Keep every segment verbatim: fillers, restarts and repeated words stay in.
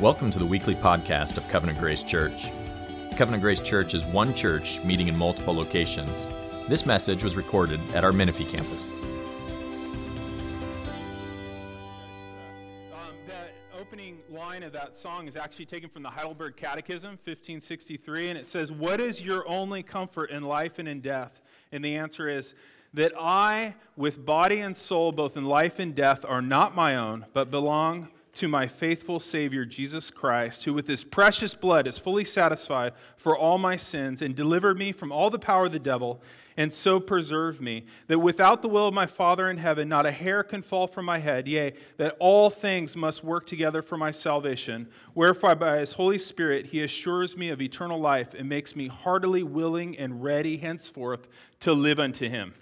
Welcome to the weekly podcast of Covenant Grace Church. Covenant Grace Church is one church meeting in multiple locations. This message was recorded at our Menifee campus. Um, the opening line of that song is actually taken from the Heidelberg Catechism, fifteen sixty-three, and it says, "What is your only comfort in life and in death?" And the answer is, "That I, with body and soul, both in life and death, are not my own, but belong to my faithful Savior, Jesus Christ, who with his precious blood is fully satisfied for all my sins and delivered me from all the power of the devil and so preserved me, that without the will of my Father in heaven, not a hair can fall from my head, yea, that all things must work together for my salvation, wherefore by his Holy Spirit he assures me of eternal life and makes me heartily willing and ready henceforth to live unto him."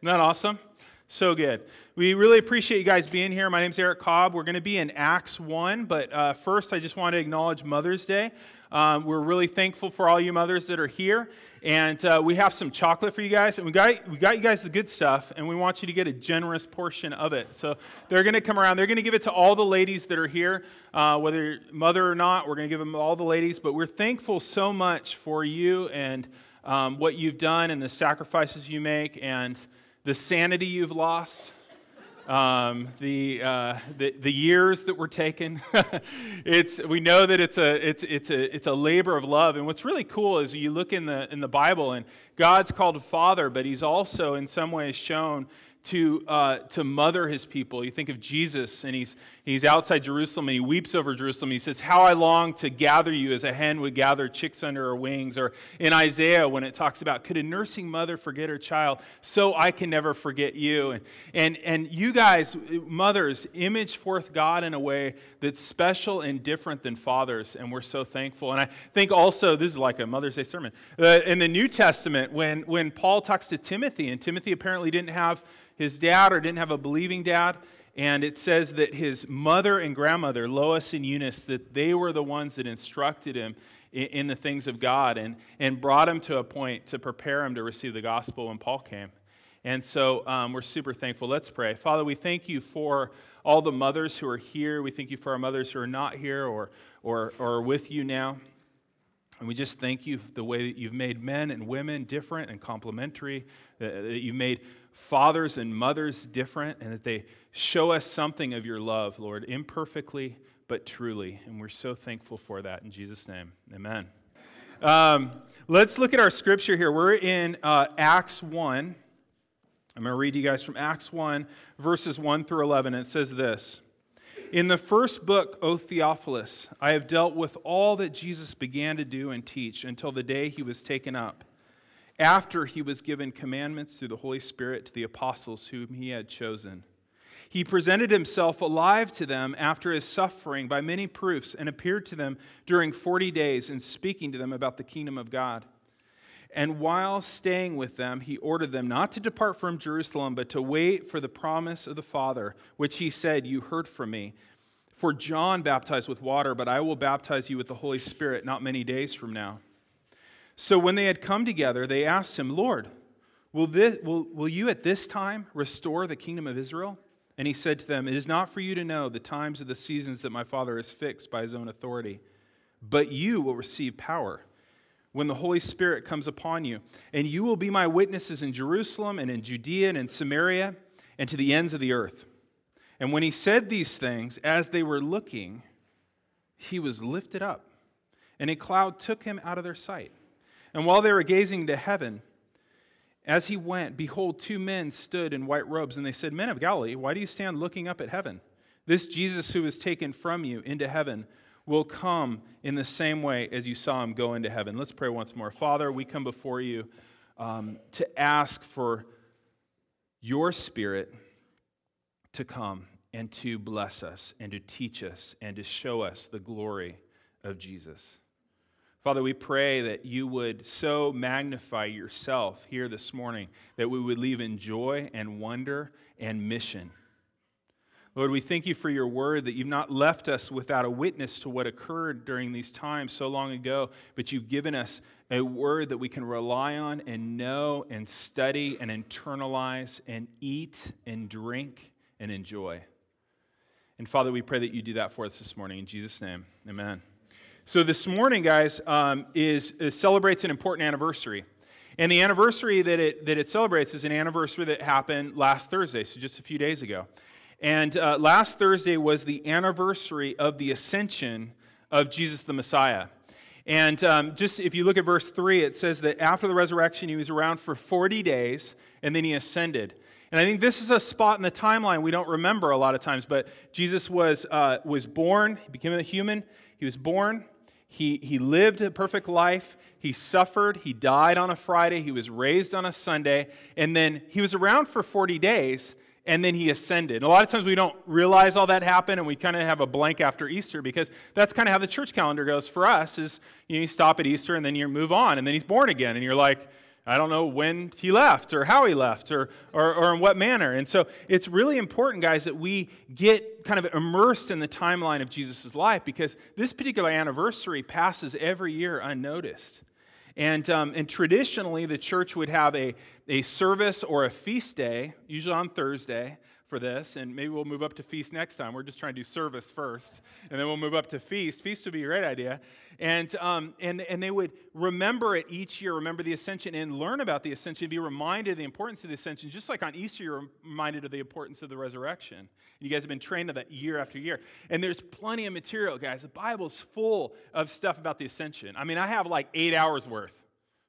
Isn't that awesome? So good. We really appreciate you guys being here. My name's Eric Cobb. We're going to be in Acts one, but uh, first I just want to acknowledge Mother's Day. Um, we're really thankful for all you mothers that are here, and uh, we have some chocolate for you guys, and we got we got you guys the good stuff, and we want you to get a generous portion of it. So they're going to come around. They're going to give it to all the ladies that are here, uh, whether you're mother or not. We're going to give them all the ladies, but we're thankful so much for you and um, what you've done and the sacrifices you make and the sanity you've lost, um, the, uh, the the years that were taken. It's we know that it's a it's it's a it's a labor of love. And what's really cool is you look in the in the Bible, and God's called Father, but He's also in some ways shown to uh, to mother His people. You think of Jesus, and He's He's outside Jerusalem, and He weeps over Jerusalem. He says, "How I long to gather you as a hen would gather chicks under her wings." Or in Isaiah, when it talks about, "Could a nursing mother forget her child? So I can never forget you." And and and you guys, mothers, image forth God in a way that's special and different than fathers, and we're so thankful. And I think also this is like a Mother's Day sermon. Uh, in the New Testament, when when Paul talks to Timothy, and Timothy apparently didn't have his dad or didn't have a believing dad, and it says that his mother and grandmother, Lois and Eunice, that they were the ones that instructed him in the things of God and, and brought him to a point to prepare him to receive the gospel when Paul came. And so um, we're super thankful. Let's pray. Father, we thank you for all the mothers who are here. We thank you for our mothers who are not here or or or with you now. And we just thank you for the way that you've made men and women different and complementary, that you've made fathers and mothers different, and that they show us something of your love, Lord, imperfectly but truly. And we're so thankful for that. In Jesus' name, amen. Um, let's look at our scripture here. We're in uh, Acts one. I'm going to read you guys from Acts one, verses one through eleven. It says this: "In the first book, O Theophilus, I have dealt with all that Jesus began to do and teach until the day he was taken up, after he was given commandments through the Holy Spirit to the apostles whom he had chosen. He presented himself alive to them after his suffering by many proofs and appeared to them during forty days in speaking to them about the kingdom of God. And while staying with them, he ordered them not to depart from Jerusalem, but to wait for the promise of the Father, which he said, 'You heard from me. For John baptized with water, but I will baptize you with the Holy Spirit not many days from now.' So when they had come together, they asked him, 'Lord, will this, will, will you at this time restore the kingdom of Israel?' And he said to them, 'It is not for you to know the times or the seasons that my Father has fixed by his own authority, but you will receive power when the Holy Spirit comes upon you, and you will be my witnesses in Jerusalem and in Judea and in Samaria and to the ends of the earth.' And when he said these things, as they were looking, he was lifted up, and a cloud took him out of their sight. And while they were gazing to heaven, as he went, behold, two men stood in white robes, and they said, 'Men of Galilee, why do you stand looking up at heaven? This Jesus who was taken from you into heaven will come in the same way as you saw him go into heaven.'" Let's pray once more. Father, we come before you um, to ask for your Spirit to come and to bless us and to teach us and to show us the glory of Jesus. Father, we pray that you would so magnify yourself here this morning that we would leave in joy and wonder and mission. Lord, we thank you for your word, that you've not left us without a witness to what occurred during these times so long ago, but you've given us a word that we can rely on and know and study and internalize and eat and drink and enjoy. And Father, we pray that you do that for us this morning. In Jesus' name, amen. So this morning, guys, um, is, is celebrates an important anniversary. And the anniversary that it that it celebrates is an anniversary that happened last Thursday, so just a few days ago. And uh, last Thursday was the anniversary of the ascension of Jesus the Messiah. And um, just if you look at verse three, it says that after the resurrection, he was around for forty days, and then he ascended. And I think this is a spot in the timeline we don't remember a lot of times, but Jesus was uh, was born, he became a human, he was born, He he lived a perfect life, he suffered, he died on a Friday, he was raised on a Sunday, and then he was around for forty days, and then he ascended. And a lot of times we don't realize all that happened, and we kind of have a blank after Easter, because that's kind of how the church calendar goes for us, is you know, you stop at Easter, and then you move on, and then he's born again, and you're like, I don't know when he left, or how he left, or, or or in what manner. And so it's really important, guys, that we get kind of immersed in the timeline of Jesus' life, because this particular anniversary passes every year unnoticed. And um, and traditionally, the church would have a, a service or a feast day, usually on Thursday, for this, and maybe we'll move up to feast next time. We're just trying to do service first, and then we'll move up to feast. Feast would be a great idea. And um, and and they would remember it each year, remember the ascension, and learn about the ascension, be reminded of the importance of the ascension, just like on Easter you're reminded of the importance of the resurrection. And you guys have been trained on that year after year. And there's plenty of material, guys. The Bible's full of stuff about the ascension. I mean, I have like eight hours worth.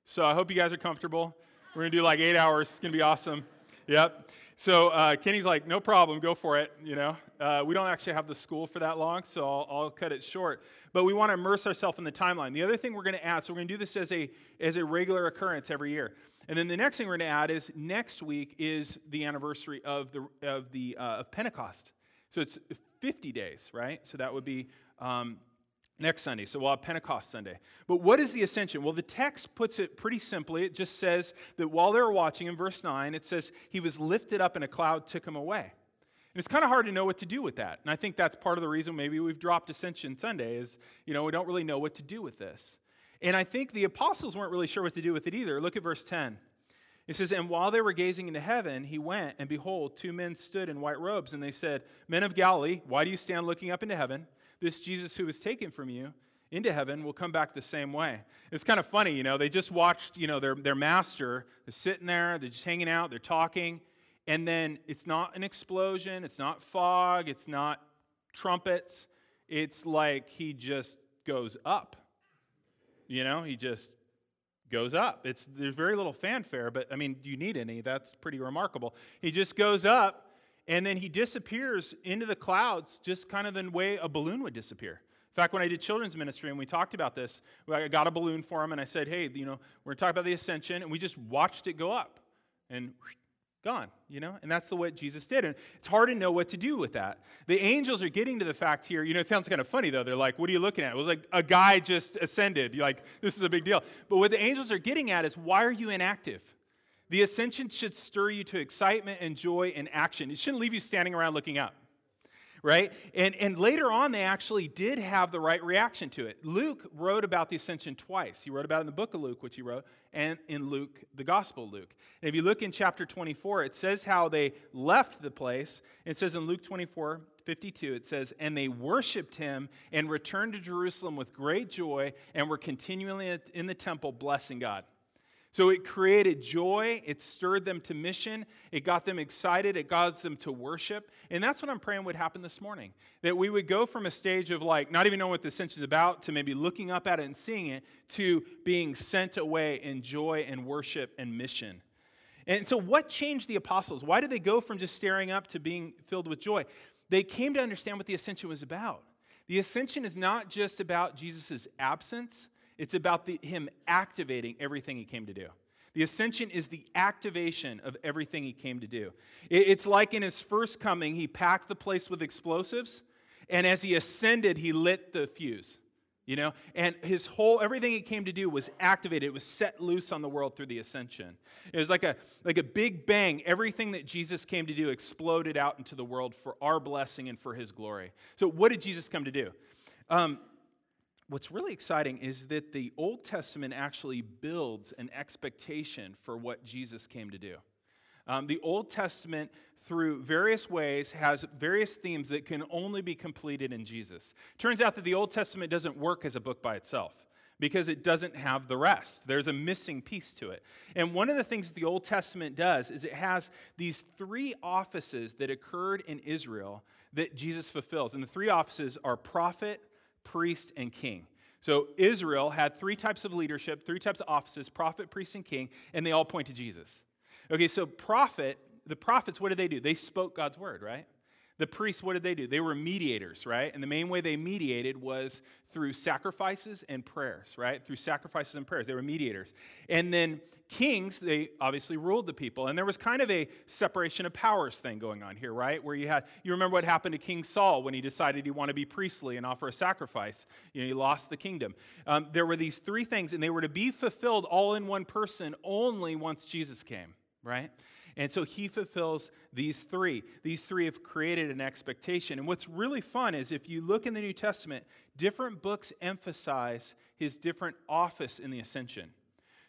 So I hope you guys are comfortable. We're going to do like eight hours. It's going to be awesome. Yep. So uh, Kenny's like, no problem, go for it, you know. Uh, we don't actually have the school for that long, so I'll, I'll cut it short. But we want to immerse ourselves in the timeline. The other thing we're going to add, so we're going to do this as a as a regular occurrence every year. And then the next thing we're going to add is next week is the anniversary of the of the uh, of Pentecost. So it's fifty days, right? So that would be um, next Sunday. So we'll have Pentecost Sunday. But what is the ascension? Well, the text puts it pretty simply. It just says that while they were watching, in verse nine, it says, he was lifted up and a cloud took him away. And it's kind of hard to know what to do with that. And I think that's part of the reason maybe we've dropped Ascension Sunday is, you know, we don't really know what to do with this. And I think the apostles weren't really sure what to do with it either. Look at verse ten. It says, and while they were gazing into heaven, he went, and behold, two men stood in white robes. And they said, men of Galilee, why do you stand looking up into heaven? This Jesus who was taken from you into heaven will come back the same way. It's kind of funny, you know, they just watched, you know, their, their master is sitting there, they're just hanging out, they're talking, and then it's not an explosion, it's not fog, it's not trumpets, it's like he just goes up. You know, he just goes up. It's there's very little fanfare, but I mean, do you need any? That's pretty remarkable. He just goes up. And then he disappears into the clouds, just kind of the way a balloon would disappear. In fact, when I did children's ministry and we talked about this, I got a balloon for him and I said, hey, you know, we're going to talk about the ascension, and we just watched it go up and whoosh, gone, you know? And that's the way Jesus did. And it's hard to know what to do with that. The angels are getting to the fact here, you know, it sounds kind of funny though. They're like, what are you looking at? It was like a guy just ascended. You're like, this is a big deal. But what the angels are getting at is, why are you inactive? The ascension should stir you to excitement and joy and action. It shouldn't leave you standing around looking up, right? And and later on, they actually did have the right reaction to it. Luke wrote about the ascension twice. He wrote about it in the book of Luke, which he wrote, and in Luke, the Gospel of Luke. And if you look in chapter twenty-four, it says how they left the place. It says in Luke twenty-four fifty-two, it says, and they worshiped him and returned to Jerusalem with great joy and were continually in the temple blessing God. So it created joy, it stirred them to mission, it got them excited, it got them to worship. And that's what I'm praying would happen this morning. That we would go from a stage of like not even knowing what the ascension is about to maybe looking up at it and seeing it to being sent away in joy and worship and mission. And so what changed the apostles? Why did they go from just staring up to being filled with joy? They came to understand what the ascension was about. The ascension is not just about Jesus' absence. It's about the, him activating everything he came to do. The ascension is the activation of everything he came to do. It, it's like in his first coming, he packed the place with explosives, and as he ascended, he lit the fuse. You know, and his whole, everything he came to do was activated. It was set loose on the world through the ascension. It was like a like a big bang. Everything that Jesus came to do exploded out into the world for our blessing and for his glory. So what did Jesus come to do? Um, What's really exciting is that the Old Testament actually builds an expectation for what Jesus came to do. Um, the Old Testament through various ways, has various themes that can only be completed in Jesus. Turns out that the Old Testament doesn't work as a book by itself because it doesn't have the rest. There's a missing piece to it. And one of the things that the Old Testament does is it has these three offices that occurred in Israel that Jesus fulfills. And the three offices are prophet, priest, and king. So Israel had three types of leadership, three types of offices, prophet, priest, and king, and they all point to Jesus. Okay, so prophet, the prophets, what did they do? They spoke God's word, right? The priests, what did they do? They were mediators, right? And the main way they mediated was through sacrifices and prayers, right? Through sacrifices and prayers. They were mediators. And then kings, they obviously ruled the people. And there was kind of a separation of powers thing going on here, right? Where you had, you remember what happened to King Saul when he decided he wanted to be priestly and offer a sacrifice. You know, he lost the kingdom. Um, there were these three things, and they were to be fulfilled all in one person only once Jesus came, right? And so he fulfills these three. These three have created an expectation. And what's really fun is if you look in the New Testament, different books emphasize his different office in the ascension.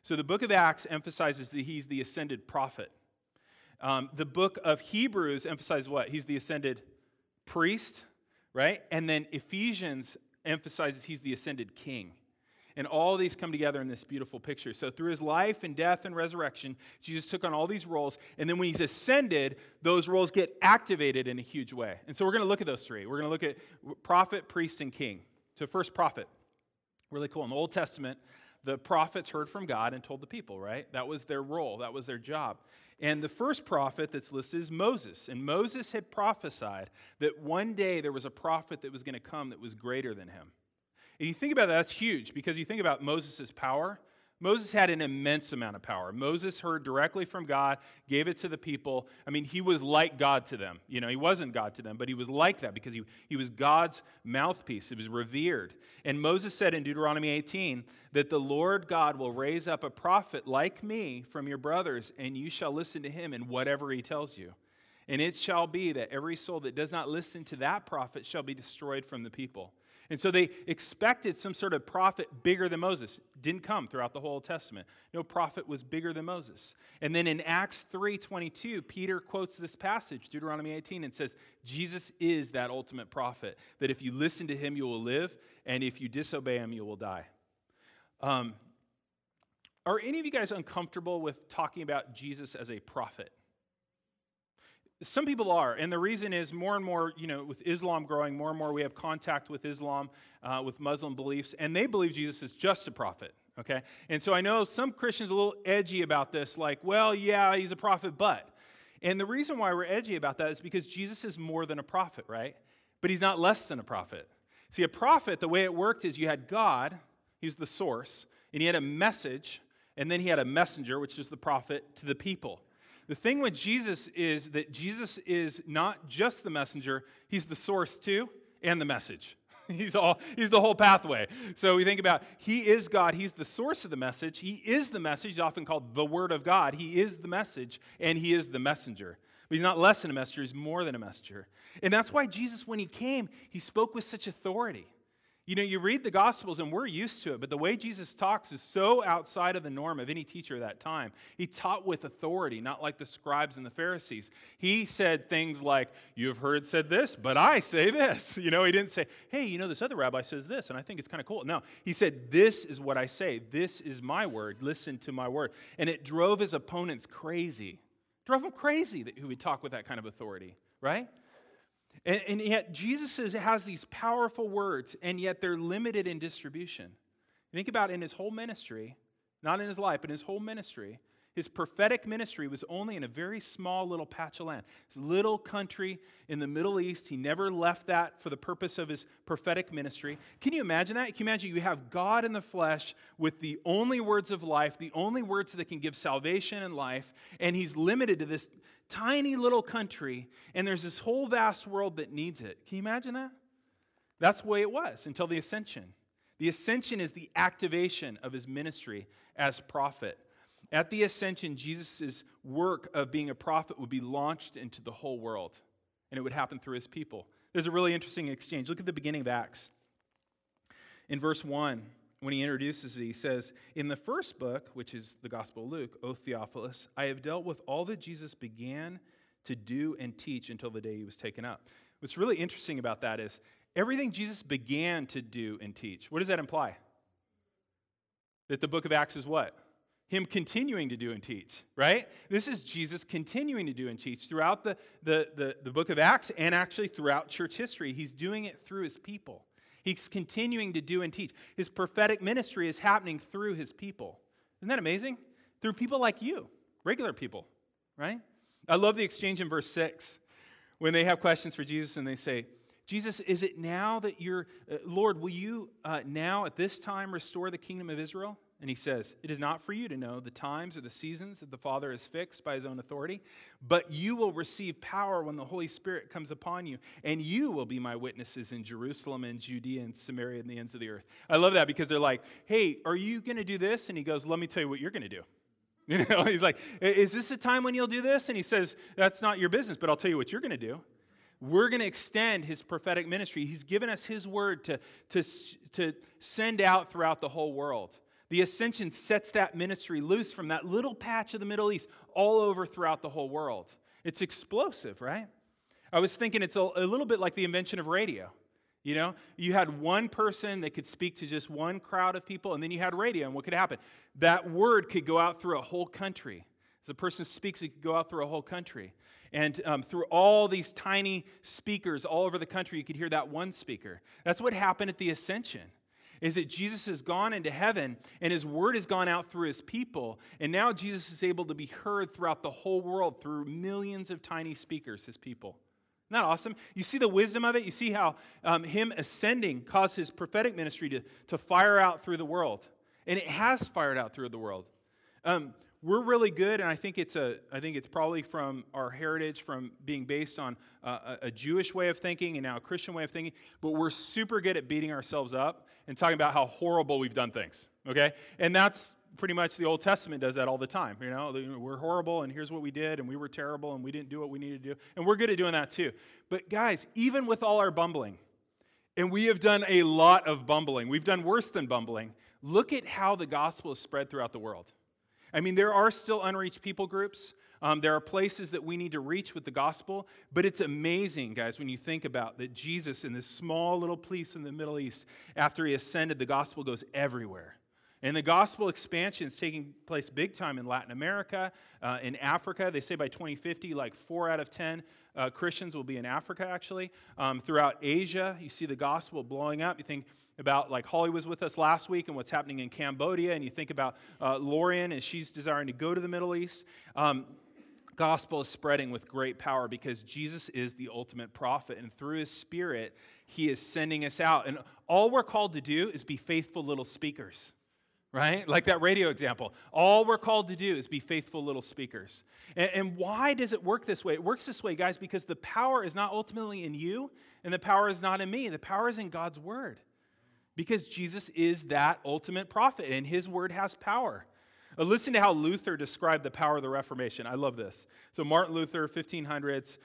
So the book of Acts emphasizes that he's the ascended prophet. Um, the book of Hebrews emphasizes what? He's the ascended priest, right? And then Ephesians emphasizes he's the ascended king. And all these come together in this beautiful picture. So through his life and death and resurrection, Jesus took on all these roles. And then when he's ascended, those roles get activated in a huge way. And so we're going to look at those three. We're going to look at prophet, priest, and king. So first, prophet. Really cool. In the Old Testament, the prophets heard from God and told the people, right? That was their role. That was their job. And the first prophet that's listed is Moses. And Moses had prophesied that one day there was a prophet that was going to come that was greater than him. And you think about that, that's huge, because you think about Moses' power. Moses had an immense amount of power. Moses heard directly from God, gave it to the people. I mean, he was like God to them. You know, he wasn't God to them, but he was like that because he, he was God's mouthpiece. He was revered. And Moses said in Deuteronomy eighteen that the Lord God will raise up a prophet like me from your brothers, and you shall listen to him in whatever he tells you. And it shall be that every soul that does not listen to that prophet shall be destroyed from the people. And so they expected some sort of prophet bigger than Moses. Didn't come throughout the whole Old Testament. No prophet was bigger than Moses. And then in Acts three twenty-two, Peter quotes this passage, Deuteronomy eighteen, and says, Jesus is that ultimate prophet, that if you listen to him, you will live, and if you disobey him, you will die. Um, are any of you guys uncomfortable with talking about Jesus as a prophet? Some people are, and the reason is more and more, you know, with Islam growing, more and more we have contact with Islam, uh, with Muslim beliefs, and they believe Jesus is just a prophet, okay? And so I know some Christians are a little edgy about this, like, well, yeah, he's a prophet, but. And the reason why we're edgy about that is because Jesus is more than a prophet, right? But he's not less than a prophet. See, a prophet, the way it worked is you had God, he was the source, and he had a message, and then he had a messenger, which is the prophet, to the people. The thing with Jesus is that Jesus is not just the messenger, he's the source too, and the message. He's all, he's the whole pathway. So we think about, he is God, he's the source of the message, he is the message, he's often called the Word of God, he is the message, and he is the messenger. But he's not less than a messenger, he's more than a messenger. And that's why Jesus, when he came, he spoke with such authority. You know, you read the Gospels, and we're used to it, but the way Jesus talks is so outside of the norm of any teacher of that time. He taught with authority, not like the scribes and the Pharisees. He said things like, you have heard said this, but I say this. You know, he didn't say, hey, you know, this other rabbi says this, and I think it's kind of cool. No, he said, this is what I say. This is my word. Listen to my word. And it drove his opponents crazy. It drove them crazy that he would talk with that kind of authority, right? And yet, Jesus has these powerful words, and yet they're limited in distribution. Think about in his whole ministry, not in his life, but in his whole ministry, his prophetic ministry was only in a very small little patch of land. This little country in the Middle East, he never left that for the purpose of his prophetic ministry. Can you imagine that? Can you imagine you have God in the flesh with the only words of life, the only words that can give salvation and life, and he's limited to this tiny little country, and there's this whole vast world that needs it. Can you imagine that? That's the way it was until the ascension. The ascension is the activation of his ministry as prophet. At the ascension, Jesus' work of being a prophet would be launched into the whole world, and it would happen through his people. There's a really interesting exchange. Look at the beginning of Acts. In verse one, when he introduces it, he says, in the first book, which is the Gospel of Luke, O Theophilus, I have dealt with all that Jesus began to do and teach until the day he was taken up. What's really interesting about that is everything Jesus began to do and teach. What does that imply? That the book of Acts is what? Him continuing to do and teach, right? This is Jesus continuing to do and teach throughout the, the, the, the book of Acts and actually throughout church history. He's doing it through his people. He's continuing to do and teach. His prophetic ministry is happening through his people. Isn't that amazing? Through people like you, regular people, right? I love the exchange in verse six when they have questions for Jesus and they say, Jesus, is it now that you're, uh, Lord, will you uh, now at this time restore the kingdom of Israel? And he says, it is not for you to know the times or the seasons that the Father has fixed by his own authority, but you will receive power when the Holy Spirit comes upon you, and you will be my witnesses in Jerusalem and Judea and Samaria and the ends of the earth. I love that because they're like, hey, are you going to do this? And he goes, let me tell you what you're going to do. You know, he's like, is this the time when you'll do this? And he says, that's not your business, but I'll tell you what you're going to do. We're going to extend his prophetic ministry. He's given us his word to, to, to send out throughout the whole world. The ascension sets that ministry loose from that little patch of the Middle East all over throughout the whole world. It's explosive, right? I was thinking it's a, a little bit like the invention of radio. You know, you had one person that could speak to just one crowd of people, and then you had radio, and what could happen? That word could go out through a whole country. As a person speaks, it could go out through a whole country. And um, through all these tiny speakers all over the country, you could hear that one speaker. That's what happened at the ascension. Is that Jesus has gone into heaven and his word has gone out through his people, and now Jesus is able to be heard throughout the whole world through millions of tiny speakers, his people. Isn't that awesome? You see the wisdom of it? You see how um, him ascending caused his prophetic ministry to, to fire out through the world. And it has fired out through the world. Um, we're really good, and I think it's a, I think it's probably from our heritage, from being based on uh, a Jewish way of thinking and now a Christian way of thinking, but we're super good at beating ourselves up and talking about how horrible we've done things, okay? And that's pretty much the Old Testament does that all the time, you know? We're horrible, and here's what we did, and we were terrible, and we didn't do what we needed to do, and we're good at doing that too. But guys, even with all our bumbling, and we have done a lot of bumbling, we've done worse than bumbling, look at how the gospel is spread throughout the world. I mean, there are still unreached people groups. Um, there are places that we need to reach with the gospel, but it's amazing, guys, when you think about that Jesus in this small little place in the Middle East, after he ascended, the gospel goes everywhere. And the gospel expansion is taking place big time in Latin America, uh, in Africa. They say by twenty fifty, like four out of ten uh, Christians will be in Africa, actually. Um, throughout Asia, you see the gospel blowing up. You think about, like, Holly was with us last week and what's happening in Cambodia, and you think about uh, Lauren, and she's desiring to go to the Middle East. Um, Gospel is spreading with great power because Jesus is the ultimate prophet, and through his Spirit, he is sending us out. And all we're called to do is be faithful little speakers, right? Like that radio example. All we're called to do is be faithful little speakers. And, and why does it work this way? It works this way, guys, because the power is not ultimately in you, and the power is not in me. The power is in God's word, because Jesus is that ultimate prophet, and his word has power. Listen to how Luther described the power of the Reformation. I love this. So Martin Luther, fifteen hundreds,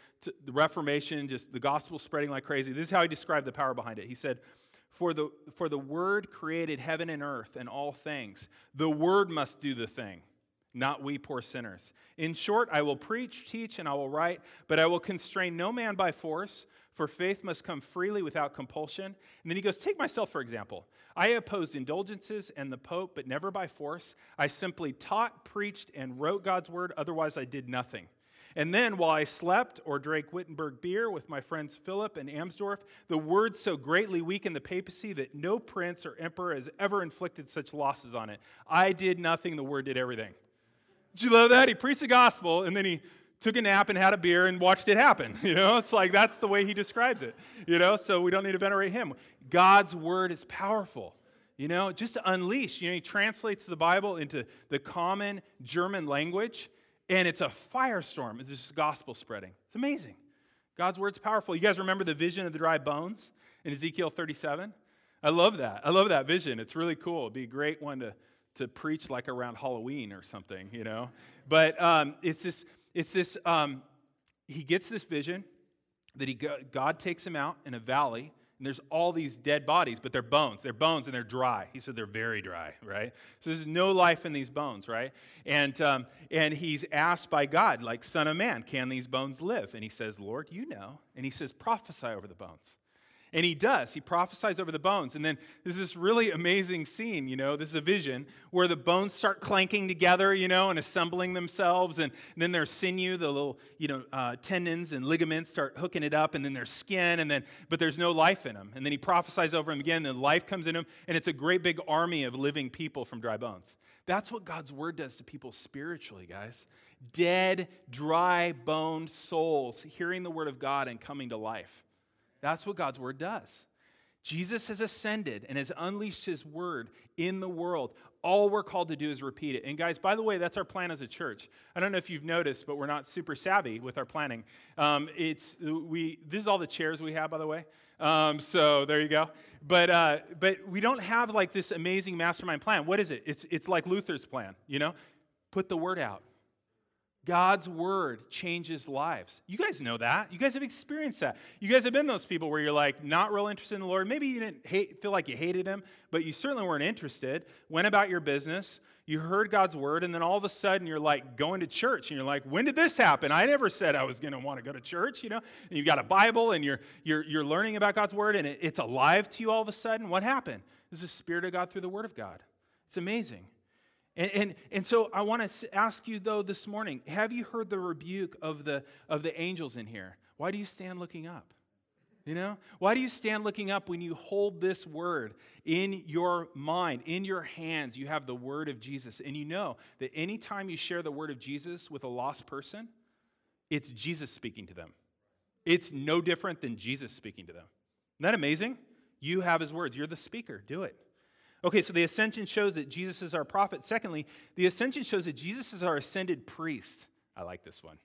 the Reformation, just the gospel spreading like crazy. This is how he described the power behind it. He said, "For the for the word created heaven and earth and all things. The word must do the thing, not we poor sinners. In short, I will preach, teach, and I will write, but I will constrain no man by force, for faith must come freely without compulsion." And then he goes, take myself for example. I opposed indulgences and the Pope, but never by force. I simply taught, preached, and wrote God's word. Otherwise, I did nothing. And then while I slept or drank Wittenberg beer with my friends Philip and Amsdorf, the word so greatly weakened the papacy that no prince or emperor has ever inflicted such losses on it. I did nothing. The word did everything. Did you love that? He preached the gospel, and then he took a nap and had a beer and watched it happen. You know, it's like that's the way he describes it. You know, so we don't need to venerate him. God's word is powerful. You know, just to unleash. You know, he translates the Bible into the common German language, and it's a firestorm. It's just gospel spreading. It's amazing. God's word's powerful. You guys remember the vision of the dry bones in Ezekiel thirty-seven? I love that. I love that vision. It's really cool. It'd be a great one to, to preach like around Halloween or something, you know. But um, it's this... It's this, um, he gets this vision that he God takes him out in a valley, and there's all these dead bodies, but they're bones. They're bones, and they're dry. He said they're very dry, right? So there's no life in these bones, right? And um, and he's asked by God, like, Son of Man, can these bones live? And he says, Lord, you know. And he says, prophesy over the bones. And he does. He prophesies over the bones. And then there's this really amazing scene, you know, this is a vision, where the bones start clanking together, you know, and assembling themselves. And then their sinew, the little, you know, uh, tendons and ligaments start hooking it up. And then their skin. And then, but there's no life in them. And then he prophesies over them again. Then life comes in them. And it's a great big army of living people from dry bones. That's what God's word does to people spiritually, guys. Dead, dry-boned souls hearing the word of God and coming to life. That's what God's word does. Jesus has ascended and has unleashed his word in the world. All we're called to do is repeat it. And guys, by the way, that's our plan as a church. I don't know if you've noticed, but we're not super savvy with our planning. Um, it's we. This is all the chairs we have, by the way. Um, so there you go. But uh, but we don't have like this amazing mastermind plan. What is it? It's it's like Luther's plan. You know, put the word out. God's word changes lives. You guys know that. You guys have experienced that. You guys have been those people where you're like not real interested in the Lord. Maybe you didn't hate, feel like you hated him, but you certainly weren't interested. Went about your business. You heard God's word, and then all of a sudden you're like going to church, and you're like, when did this happen? I never said I was going to want to go to church, you know? And you've got a Bible, and you're you're you're learning about God's word, and it, it's alive to you all of a sudden. What happened? It was the Spirit of God through the word of God. It's amazing. And, and and so I want to ask you, though, this morning, have you heard the rebuke of the of the angels in here? Why do you stand looking up? You know? Why do you stand looking up when you hold this word in your mind, in your hands? You have the word of Jesus. And you know that anytime you share the word of Jesus with a lost person, it's Jesus speaking to them. It's no different than Jesus speaking to them. Isn't that amazing? You have his words. You're the speaker. Do it. Okay, so the ascension shows that Jesus is our prophet. Secondly, the ascension shows that Jesus is our ascended priest. I like this one.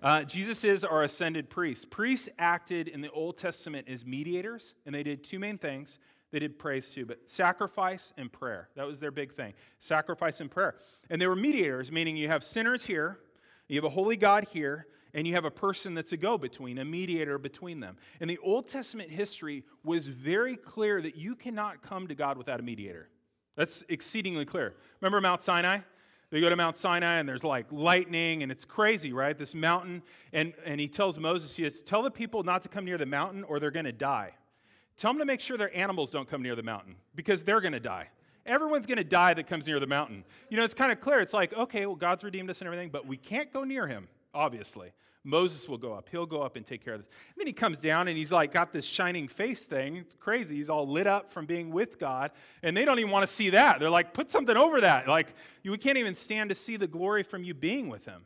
Uh, Jesus is our ascended priest. Priests acted in the Old Testament as mediators, and they did two main things. They did praise too, but sacrifice and prayer. That was their big thing, sacrifice and prayer. And they were mediators, meaning you have sinners here, you have a holy God here, and you have a person that's a go-between, a mediator between them. And the Old Testament history was very clear that you cannot come to God without a mediator. That's exceedingly clear. Remember Mount Sinai? They go to Mount Sinai, and there's like lightning, and it's crazy, right? This mountain. And, and he tells Moses, he says, tell the people not to come near the mountain or they're going to die. Tell them to make sure their animals don't come near the mountain because they're going to die. Everyone's going to die that comes near the mountain. You know, it's kind of clear. It's like, okay, well, God's redeemed us and everything, but we can't go near him. Obviously, Moses will go up. He'll go up and take care of this. And then he comes down, and he's like got this shining face thing. It's crazy. He's all lit up from being with God, and they don't even want to see that. They're like, put something over that. Like, we can't even stand to see the glory from you being with him.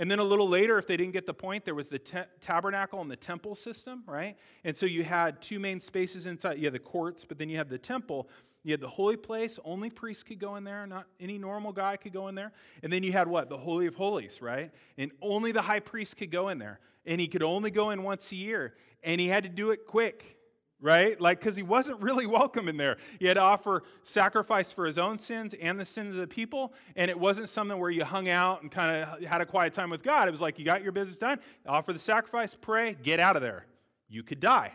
And then a little later, if they didn't get the point, there was the te- tabernacle and the temple system, right? And so you had two main spaces inside. You had the courts, but then you had the temple. You had the holy place. Only priests could go in there. Not any normal guy could go in there. And then you had what? The Holy of Holies, right? And only the high priest could go in there. And he could only go in once a year. And he had to do it quick, right? Like, because he wasn't really welcome in there. He had to offer sacrifice for his own sins and the sins of the people. And it wasn't something where you hung out and kind of had a quiet time with God. It was like, you got your business done, offer the sacrifice, pray, get out of there. You could die.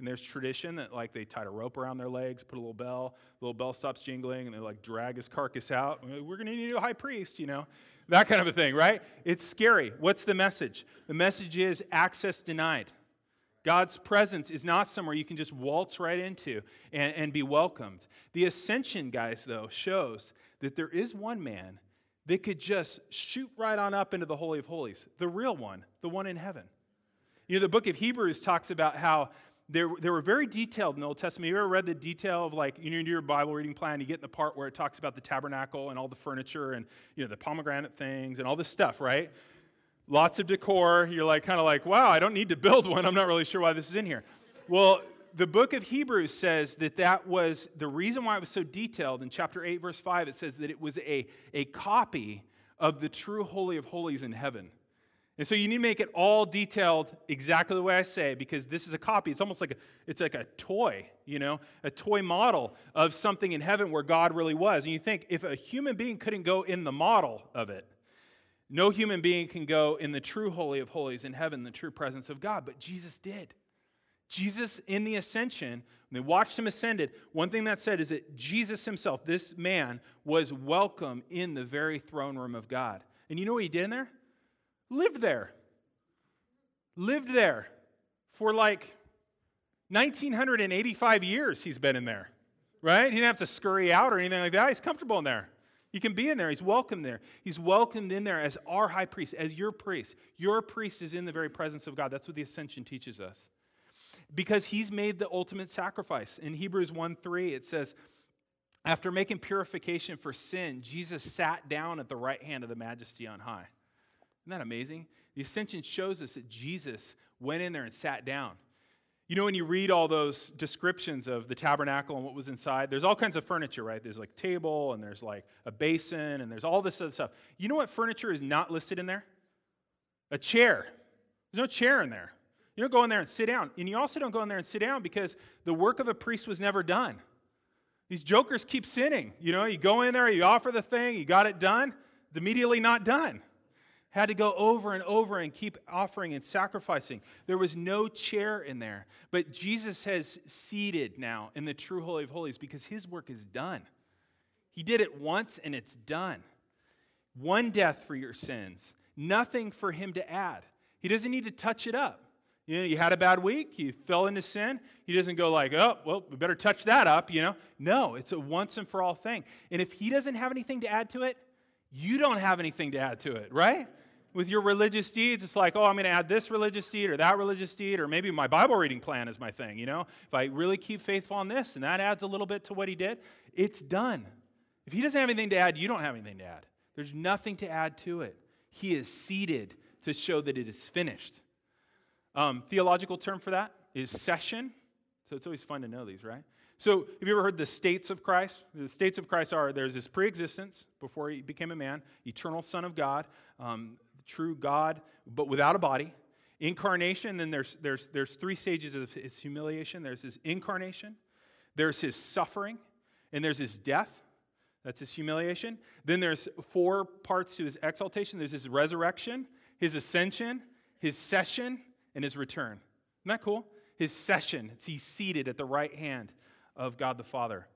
And there's tradition that, like, they tied a rope around their legs, put a little bell, the little bell stops jingling, and they, like, drag his carcass out. We're going to need a high priest, you know, that kind of a thing, right? It's scary. What's the message? The message is access denied. God's presence is not somewhere you can just waltz right into and, and be welcomed. The ascension, guys, though, shows that there is one man that could just shoot right on up into the Holy of Holies, the real one, the one in heaven. You know, the book of Hebrews talks about how They were very detailed in the Old Testament. You ever read the detail of, like, you know, your Bible reading plan, you get in the part where it talks about the tabernacle and all the furniture and, you know, the pomegranate things and all this stuff, right? Lots of decor. You're like, kind of like, wow, I don't need to build one. I'm not really sure why this is in here. Well, the book of Hebrews says that that was the reason why it was so detailed. In chapter eight, verse five, it says that it was a, a copy of the true Holy of Holies in heaven. And so you need to make it all detailed exactly the way I say, because this is a copy. It's almost like a, it's like a toy, you know, a toy model of something in heaven where God really was. And you think, if a human being couldn't go in the model of it, no human being can go in the true Holy of Holies in heaven, the true presence of God. But Jesus did. Jesus in the ascension, when they watched him ascended, one thing that said is that Jesus himself, this man, was welcome in the very throne room of God. And you know what he did in there? Lived there. Lived there for like one thousand nine hundred eighty-five years he's been in there, right? He didn't have to scurry out or anything like that. He's comfortable in there. You can be in there. He's welcome there. He's welcomed in there as our high priest, as your priest. Your priest is in the very presence of God. That's what the ascension teaches us. Because he's made the ultimate sacrifice. In Hebrews one three, it says, after making purification for sin, Jesus sat down at the right hand of the majesty on high. Isn't that amazing? The ascension shows us that Jesus went in there and sat down. You know, when you read all those descriptions of the tabernacle and what was inside, there's all kinds of furniture, right? There's like table, and there's like a basin, and there's all this other stuff. You know what furniture is not listed in there? A chair. There's no chair in there. You don't go in there and sit down. And you also don't go in there and sit down because the work of a priest was never done. These jokers keep sinning. You know, you go in there, you offer the thing, you got it done. It's immediately not done. Had to go over and over and keep offering and sacrificing. There was no chair in there. But Jesus has seated now in the true Holy of Holies because his work is done. He did it once and it's done. One death for your sins. Nothing for him to add. He doesn't need to touch it up. You know, you had a bad week, you fell into sin. He doesn't go like, oh, well, we better touch that up, you know. No, it's a once and for all thing. And if he doesn't have anything to add to it, you don't have anything to add to it, right? With your religious deeds, it's like, oh, I'm going to add this religious deed or that religious deed, or maybe my Bible reading plan is my thing, you know? If I really keep faithful on this, and that adds a little bit to what he did, it's done. If he doesn't have anything to add, you don't have anything to add. There's nothing to add to it. He is seated to show that it is finished. Um, theological term for that is session. So it's always fun to know these, right? So have you ever heard the states of Christ? The states of Christ are, there's this pre-existence before he became a man, eternal Son of God, um, true God, but without a body. Incarnation, then there's there's there's three stages of his humiliation. There's his incarnation, there's his suffering, and there's his death. That's his humiliation. Then there's four parts to his exaltation. There's his resurrection, his ascension, his session, and his return. Isn't that cool? His session. It's he's seated at the right hand of God the Father.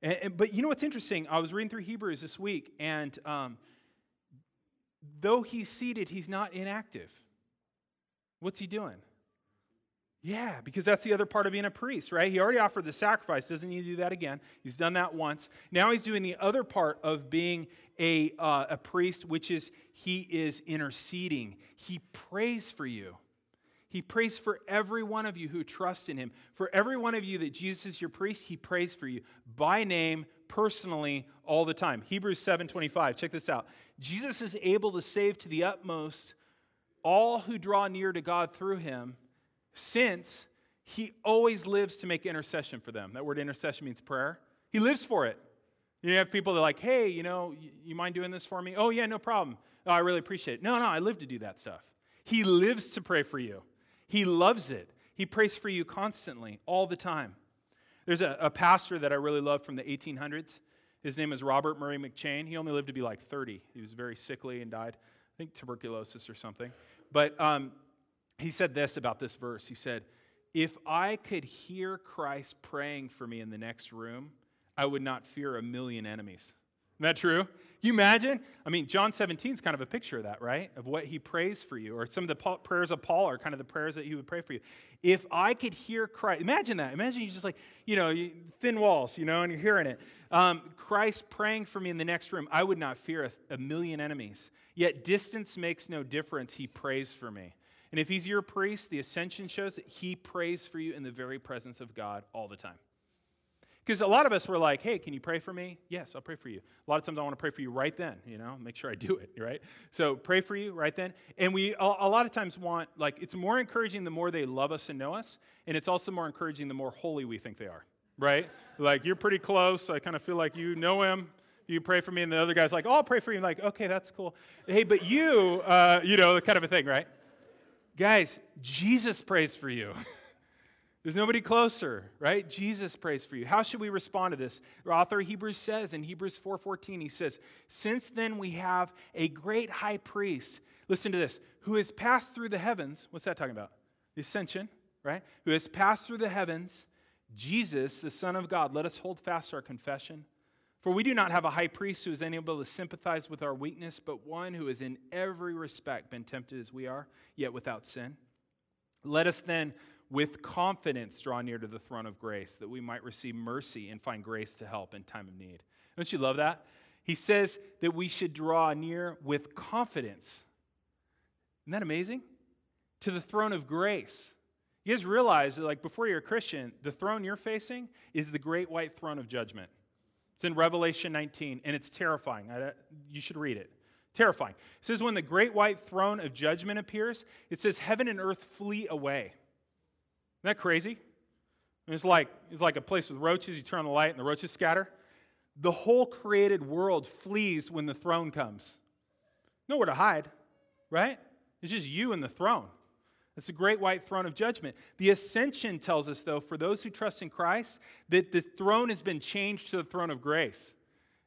And, and, but you know what's interesting? I was reading through Hebrews this week, and um, though he's seated, he's not inactive. What's he doing? Yeah, because that's the other part of being a priest, right? He already offered the sacrifice. Doesn't need to do that again. He's done that once. Now he's doing the other part of being a, uh, a priest, which is he is interceding. He prays for you. He prays for every one of you who trust in him. For every one of you that Jesus is your priest, he prays for you by name, personally, all the time. Hebrews seven twenty-five, check this out. Jesus is able to save to the utmost all who draw near to God through him, since he always lives to make intercession for them. That word intercession means prayer. He lives for it. You have people that are like, hey, you know, you mind doing this for me? Oh, yeah, no problem. Oh, I really appreciate it. No, no, I live to do that stuff. He lives to pray for you. He loves it. He prays for you constantly, all the time. There's a, a pastor that I really love from the eighteen hundreds. His name is Robert Murray McChain. He only lived to be like thirty. He was very sickly and died, I think tuberculosis or something. But um, he said this about this verse. He said, if I could hear Christ praying for me in the next room, I would not fear a million enemies. Isn't that true? Can you imagine? I mean, John seventeen is kind of a picture of that, right? Of what he prays for you. Or some of the prayers of Paul are kind of the prayers that he would pray for you. If I could hear Christ, imagine that. Imagine you just like, you know, thin walls, you know, and you're hearing it. Um, Christ praying for me in the next room, I would not fear a, a million enemies. Yet distance makes no difference. He prays for me. And if he's your priest, the ascension shows that he prays for you in the very presence of God all the time. Because a lot of us were like, hey, can you pray for me? Yes, I'll pray for you. A lot of times I want to pray for you right then, you know, make sure I do it, right? So pray for you right then. And we a lot of times want, like, it's more encouraging the more they love us and know us, and it's also more encouraging the more holy we think they are, right? Like, you're pretty close. I kind of feel like you know him. You pray for me, and the other guy's like, oh, I'll pray for you. I'm like, okay, that's cool. Hey, but you, uh, you know, kind of a thing, right? Guys, Jesus prays for you. There's nobody closer, right? Jesus prays for you. How should we respond to this? The author of Hebrews says in Hebrews four fourteen, he says, since then we have a great high priest, listen to this, who has passed through the heavens. What's that talking about? The ascension, right? Who has passed through the heavens, Jesus, the Son of God, let us hold fast our confession. For we do not have a high priest who is unable to sympathize with our weakness, but one who has in every respect been tempted as we are, yet without sin. Let us then with confidence draw near to the throne of grace, that we might receive mercy and find grace to help in time of need. Don't you love that? He says that we should draw near with confidence. Isn't that amazing? To the throne of grace. You guys realize that, like, before you're a Christian, the throne you're facing is the great white throne of judgment. It's in Revelation nineteen, and it's terrifying. I, you should read it. Terrifying. It says, when the great white throne of judgment appears, it says, heaven and earth flee away. Isn't that crazy? And it's like it's like a place with roaches. You turn on the light, and the roaches scatter. The whole created world flees when the throne comes. Nowhere to hide, right? It's just you and the throne. It's a great white throne of judgment. The ascension tells us, though, for those who trust in Christ, that the throne has been changed to the throne of grace.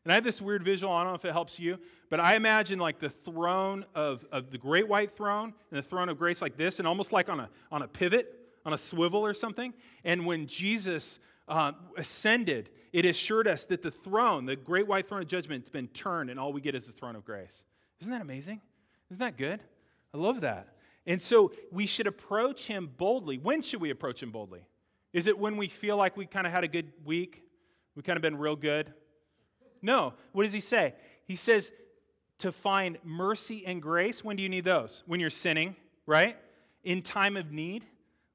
And I have this weird visual, I don't know if it helps you, but I imagine like the throne of, of the great white throne and the throne of grace like this, and almost like on a, on a pivot, on a swivel or something. And when Jesus uh, ascended, it assured us that the throne, the great white throne of judgment, has been turned, and all we get is the throne of grace. Isn't that amazing? Isn't that good? I love that. And so we should approach him boldly. When should we approach him boldly? Is it when we feel like we kind of had a good week? We kind of been real good? No. What does he say? He says to find mercy and grace. When do you need those? When you're sinning, right? In time of need.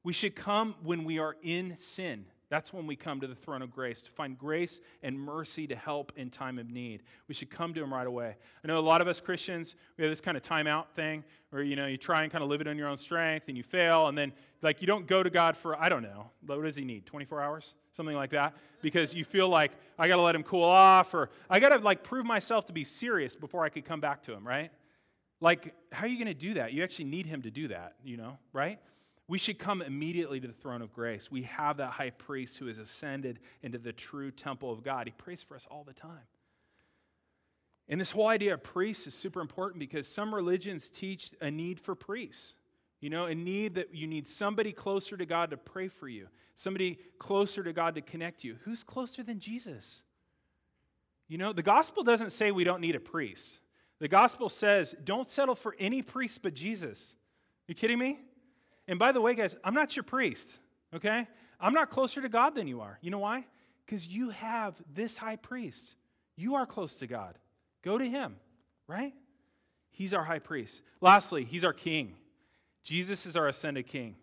We should come when we are in sin. That's when we come to the throne of grace, to find grace and mercy to help in time of need. We should come to him right away. I know a lot of us Christians, we have this kind of timeout thing where, you know, you try and kind of live it on your own strength and you fail, and then, like, you don't go to God for, I don't know, what does he need, twenty-four hours? Something like that, because you feel like, I got to let him cool off, or I got to, like, prove myself to be serious before I could come back to him, right? Like, how are you going to do that? You actually need him to do that, you know, right? We should come immediately to the throne of grace. We have that high priest who has ascended into the true temple of God. He prays for us all the time. And this whole idea of priests is super important because some religions teach a need for priests. You know, a need that you need somebody closer to God to pray for you. Somebody closer to God to connect you. Who's closer than Jesus? You know, the gospel doesn't say we don't need a priest. The gospel says, don't settle for any priest but Jesus. Are you kidding me? And by the way, guys, I'm not your priest, okay? I'm not closer to God than you are. You know why? Because you have this high priest. You are close to God. Go to him, right? He's our high priest. Lastly, he's our king. Jesus is our ascended king.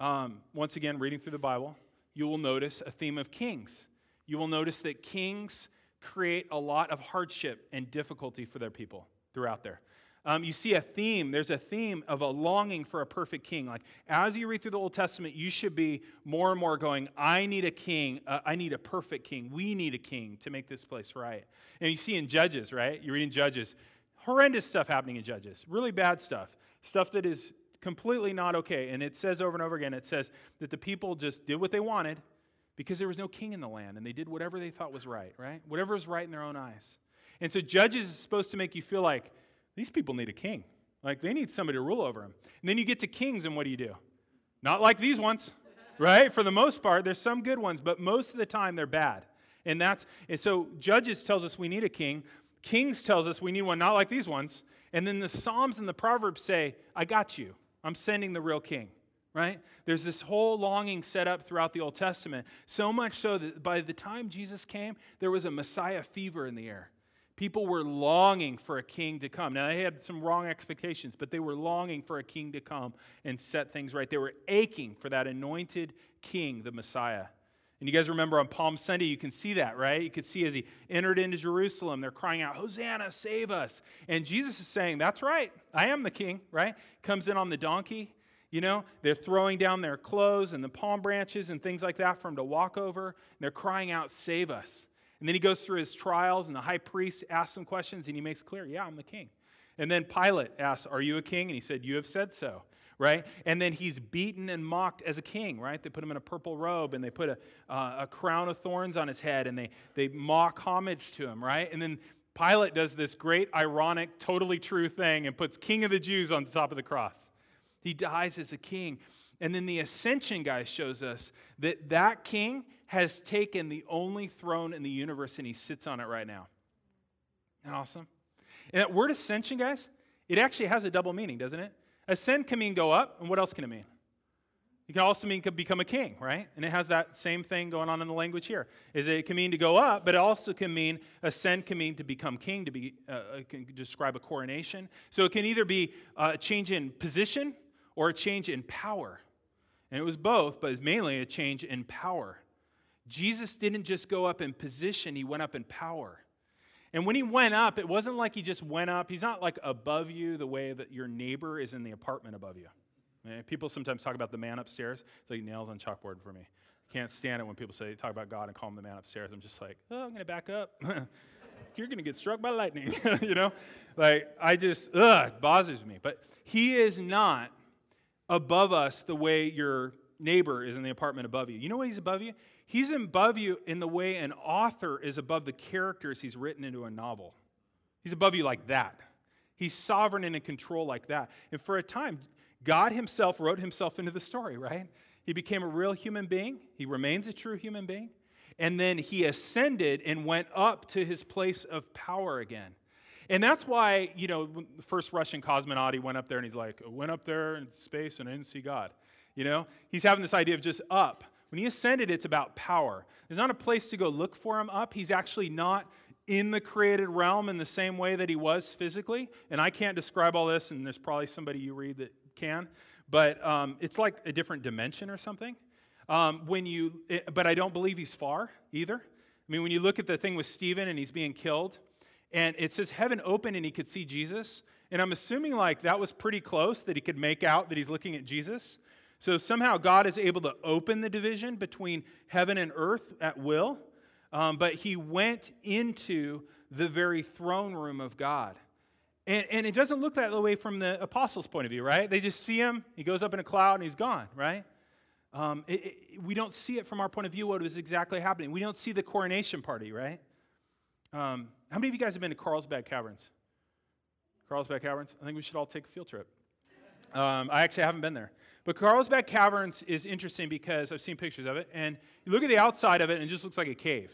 Um, once again, reading through the Bible, you will notice a theme of kings. You will notice that kings create a lot of hardship and difficulty for their people throughout there. Um, you see a theme. There's a theme of a longing for a perfect king. Like, as you read through the Old Testament, you should be more and more going, I need a king. Uh, I need a perfect king. We need a king to make this place right. And you see in Judges, right? You're reading Judges. Horrendous stuff happening in Judges. Really bad stuff. Stuff that is completely not okay. And it says over and over again, it says that the people just did what they wanted because there was no king in the land. And they did whatever they thought was right, right? Whatever was right in their own eyes. And so Judges is supposed to make you feel like, these people need a king. Like, they need somebody to rule over them. And then you get to kings, and what do you do? Not like these ones, right? For the most part, there's some good ones, but most of the time they're bad. And that's and so Judges tells us we need a king. Kings tells us we need one not like these ones. And then the Psalms and the Proverbs say, I got you. I'm sending the real king, right? There's this whole longing set up throughout the Old Testament, so much so that by the time Jesus came, there was a Messiah fever in the air. People were longing for a king to come. Now, they had some wrong expectations, but they were longing for a king to come and set things right. They were aching for that anointed king, the Messiah. And you guys remember on Palm Sunday, you can see that, right? You could see as he entered into Jerusalem, they're crying out, Hosanna, save us. And Jesus is saying, that's right, I am the king, right? Comes in on the donkey, you know. They're throwing down their clothes and the palm branches and things like that for him to walk over. And they're crying out, save us. And then he goes through his trials, and the high priest asks some questions, and he makes clear, yeah, I'm the king. And then Pilate asks, are you a king? And he said, you have said so, right? And then he's beaten and mocked as a king, right? They put him in a purple robe, and they put a, uh, a crown of thorns on his head, and they, they mock homage to him, right? And then Pilate does this great, ironic, totally true thing and puts King of the Jews on the top of the cross. He dies as a king. And then the ascension guy shows us that that king has taken the only throne in the universe and he sits on it right now. Isn't that awesome? And that word ascension, guys, it actually has a double meaning, doesn't it? Ascend can mean go up, and what else can it mean? It can also mean become a king, right? And it has that same thing going on in the language here. Is it can mean to go up, but it also can mean, ascend can mean to become king, to be uh, it can describe a coronation. So it can either be a change in position or a change in power. And it was both, but it's mainly a change in power. Jesus didn't just go up in position, he went up in power. And when he went up, it wasn't like he just went up. He's not like above you the way that your neighbor is in the apartment above you. People sometimes talk about the man upstairs. It's like nails on chalkboard for me. Can't stand it when people say talk about God and call him the man upstairs. I'm just like, oh, I'm going to back up. You're going to get struck by lightning, you know? Like, I just, ugh, it bothers me. But he is not above us the way your neighbor is in the apartment above you. You know why he's above you? He's above you in the way an author is above the characters he's written into a novel. He's above you like that. He's sovereign and in control like that. And for a time, God himself wrote himself into the story, right? He became a real human being. He remains a true human being. And then he ascended and went up to his place of power again. And that's why, you know, the first Russian cosmonaut, he went up there and he's like, I went up there in space and I didn't see God. You know, he's having this idea of just up. When he ascended, it's about power. There's not a place to go look for him up. He's actually not in the created realm in the same way that he was physically. And I can't describe all this, and there's probably somebody you read that can, but um, it's like a different dimension or something. Um, when you, it, but I don't believe he's far either. I mean, when you look at the thing with Stephen and he's being killed, and it says heaven opened and he could see Jesus, and I'm assuming like that was pretty close that he could make out that he's looking at Jesus. So somehow God is able to open the division between heaven and earth at will, um, but he went into the very throne room of God. And, and it doesn't look that way from the apostles' point of view, right? They just see him, he goes up in a cloud, and he's gone, right? Um, it, it, we don't see it from our point of view what was exactly happening. We don't see the coronation party, right? Um, how many of you guys have been to Carlsbad Caverns? Carlsbad Caverns? I think we should all take a field trip. Um, I actually haven't been there. But Carlsbad Caverns is interesting because I've seen pictures of it, and you look at the outside of it, and it just looks like a cave,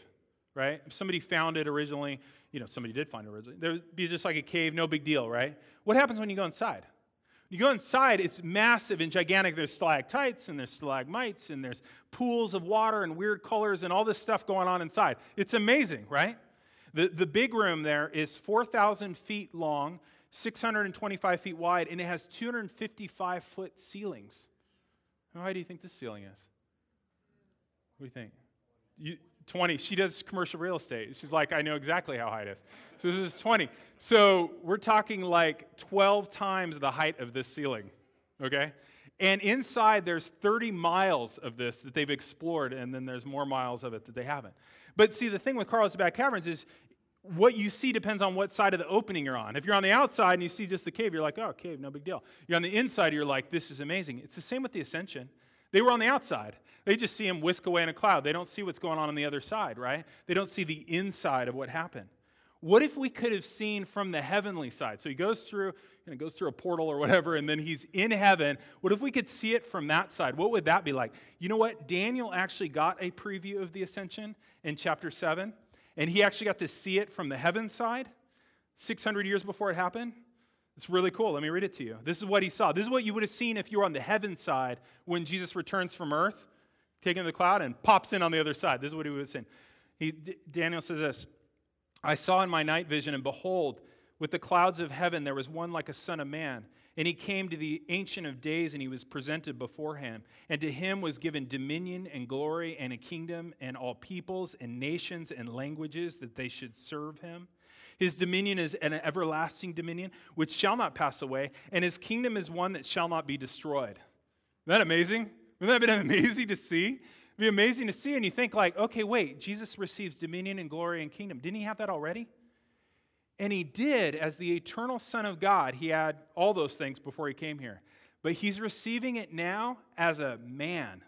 right? If somebody found it originally, you know, somebody did find it originally, there would be just like a cave, no big deal, right? What happens when you go inside? You go inside, it's massive and gigantic. There's stalactites and there's stalagmites and there's pools of water and weird colors and all this stuff going on inside. It's amazing, right? The, the big room there is four thousand feet long, six hundred twenty-five feet wide, and it has two hundred fifty-five foot ceilings. How high do you think this ceiling is? What do you think? You... twenty. She does commercial real estate. She's like, I know exactly how high it is. So this is twenty. So we're talking like twelve times the height of this ceiling, okay? And inside there's thirty miles of this that they've explored, and then there's more miles of it that they haven't. But see, the thing with Carlsbad Caverns is what you see depends on what side of the opening you're on. If you're on the outside and you see just the cave, you're like, oh, cave, no big deal. You're on the inside, you're like, this is amazing. It's the same with the ascension. They were on the outside. They just see him whisk away in a cloud. They don't see what's going on on the other side, right? They don't see the inside of what happened. What if we could have seen from the heavenly side? So he goes through, you know, goes through a portal or whatever, and then he's in heaven. What if we could see it from that side? What would that be like? You know what? Daniel actually got a preview of the ascension in chapter seven, and he actually got to see it from the heaven side six hundred years before it happened. It's really cool. Let me read it to you. This is what he saw. This is what you would have seen if you were on the heaven side when Jesus returns from earth, taken to the cloud, and pops in on the other side. This is what he would have seen. He, D- Daniel says this, I saw in my night vision, and behold, with the clouds of heaven there was one like a son of man. And he came to the Ancient of Days, and he was presented before him. And to him was given dominion and glory and a kingdom and all peoples and nations and languages that they should serve him. His dominion is an everlasting dominion, which shall not pass away, and his kingdom is one that shall not be destroyed. Isn't that amazing? Wouldn't that have been amazing to see? It would be amazing to see, and you think like, okay, wait, Jesus receives dominion and glory and kingdom. Didn't he have that already? And he did. As the eternal Son of God, he had all those things before he came here. But he's receiving it now as a man.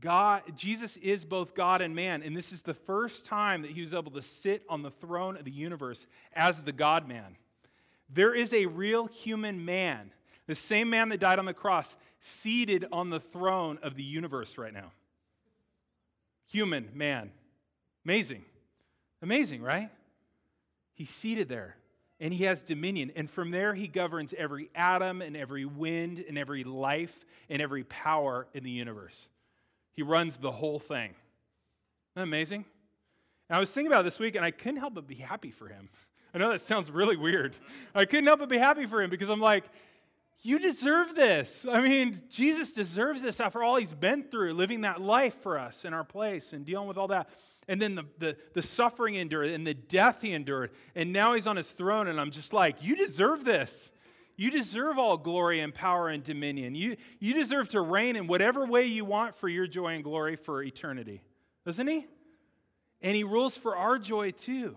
God, Jesus is both God and man, and this is the first time that he was able to sit on the throne of the universe as the God-man. There is a real human man The same man that died on the cross, seated on the throne of the universe right now. Human man. Amazing. Amazing, right? He's seated there, and he has dominion. And from there, he governs every atom and every wind and every life and every power in the universe. He runs the whole thing. Isn't that amazing? And I was thinking about it this week, and I couldn't help but be happy for him. I know that sounds really weird. I couldn't help but be happy for him because I'm like, you deserve this. I mean, Jesus deserves this after all he's been through, living that life for us in our place and dealing with all that. And then the, the, the suffering he endured and the death he endured. And now he's on his throne, and I'm just like, you deserve this. You deserve all glory and power and dominion. You, you deserve to reign in whatever way you want for your joy and glory for eternity. Doesn't he? And he rules for our joy too.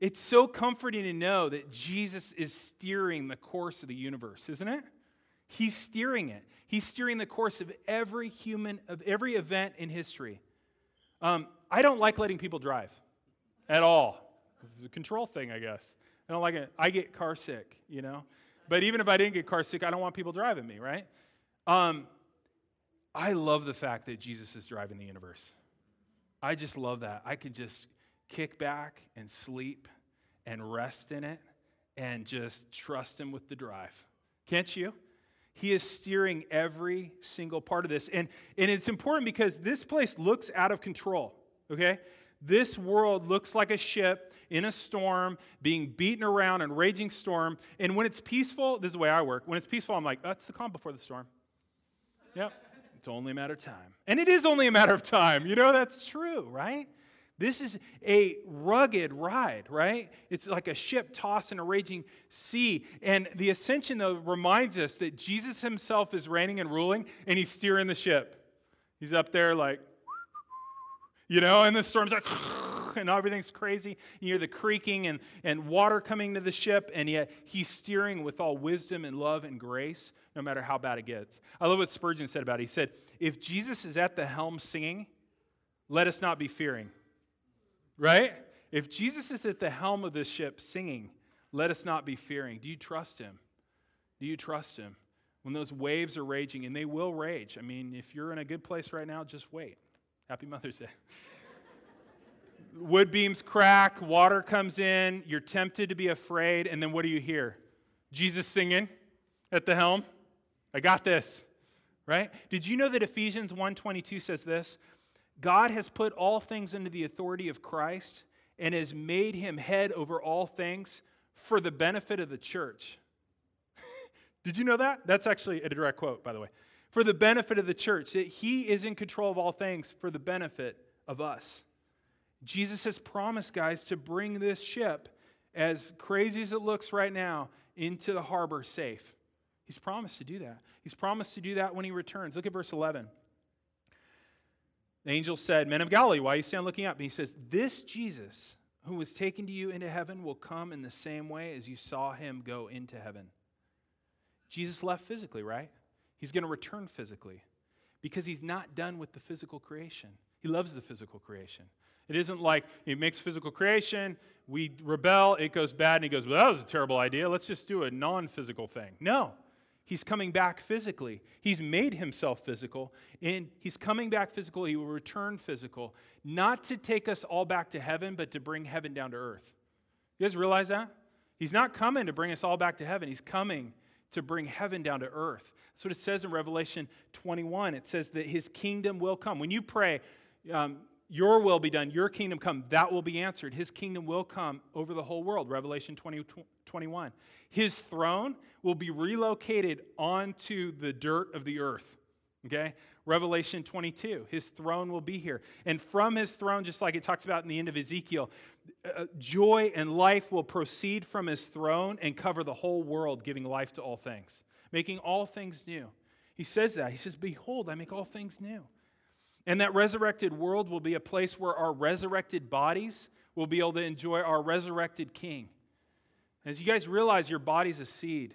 It's so comforting to know that Jesus is steering the course of the universe, isn't it? He's steering it. He's steering the course of every human, of every event in history. Um, I don't like letting people drive at all. It's a control thing, I guess. I don't like it. I get car sick, you know? But even if I didn't get car sick, I don't want people driving me, right? Um, I love the fact that Jesus is driving the universe. I just love that. I could just kick back and sleep and rest in it and just trust him with the drive. Can't you? He is steering every single part of this. And, and it's important because this place looks out of control, okay? This world looks like a ship in a storm, being beaten around in a raging storm. And when it's peaceful, this is the way I work. When it's peaceful, I'm like, oh, it's the calm before the storm. Yep, it's only a matter of time. And it is only a matter of time. You know, that's true, right? This is a rugged ride, right? It's like a ship tossed in a raging sea. And the ascension, though, reminds us that Jesus himself is reigning and ruling, and he's steering the ship. He's up there like, you know, and the storm's like, and everything's crazy. You hear the creaking and, and water coming to the ship, and yet he's steering with all wisdom and love and grace, no matter how bad it gets. I love what Spurgeon said about it. He said, if Jesus is at the helm singing, let us not be fearing. Right? If Jesus is at the helm of this ship singing, let us not be fearing. Do you trust him? Do you trust him? When those waves are raging, and they will rage. I mean, if you're in a good place right now, just wait. Happy Mother's Day. Wood beams crack, water comes in, you're tempted to be afraid, and then what do you hear? Jesus singing at the helm. I got this. Right? Did you know that Ephesians one twenty-two says this? God has put all things under the authority of Christ and has made him head over all things for the benefit of the church. Did you know that? That's actually a direct quote, by the way. For the benefit of the church, that he is in control of all things for the benefit of us. Jesus has promised, guys, to bring this ship, as crazy as it looks right now, into the harbor safe. He's promised to do that. He's promised to do that when he returns. Look at verse eleven. The angel said, men of Galilee, why you stand looking up? And he says, this Jesus who was taken to you into heaven will come in the same way as you saw him go into heaven. Jesus left physically, right? He's going to return physically because he's not done with the physical creation. He loves the physical creation. It isn't like he makes physical creation, we rebel, it goes bad, and he goes, well, that was a terrible idea. Let's just do a non-physical thing. No. He's coming back physically. He's made himself physical, and he's coming back physical. He will return physical, not to take us all back to heaven, but to bring heaven down to earth. You guys realize that? He's not coming to bring us all back to heaven. He's coming to bring heaven down to earth. That's what it says in Revelation twenty-one. It says that his kingdom will come. When you pray, um, your will be done, your kingdom come, that will be answered. His kingdom will come over the whole world, Revelation twenty, twenty-one. His throne will be relocated onto the dirt of the earth, okay? Revelation twenty-two, his throne will be here. And from his throne, just like it talks about in the end of Ezekiel, uh, joy and life will proceed from his throne and cover the whole world, giving life to all things, making all things new. He says that. He says, behold, I make all things new. And that resurrected world will be a place where our resurrected bodies will be able to enjoy our resurrected King. As you guys realize, your body's a seed,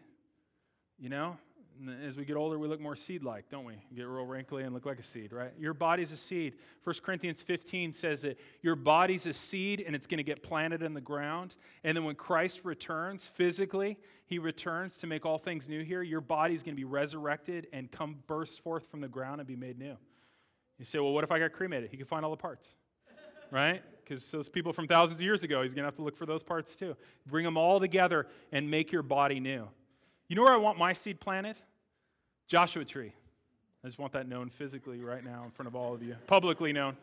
you know? And as we get older, we look more seed-like, don't we? You get real wrinkly and look like a seed, right? Your body's a seed. First Corinthians fifteen says that your body's a seed, and it's going to get planted in the ground. And then when Christ returns physically, he returns to make all things new here. Your body's going to be resurrected and come burst forth from the ground and be made new. You say, well, what if I got cremated? He could find all the parts, right? Because those people from thousands of years ago, he's going to have to look for those parts too. Bring them all together and make your body new. You know where I want my seed planted? Joshua Tree. I just want that known physically right now in front of all of you. Publicly known.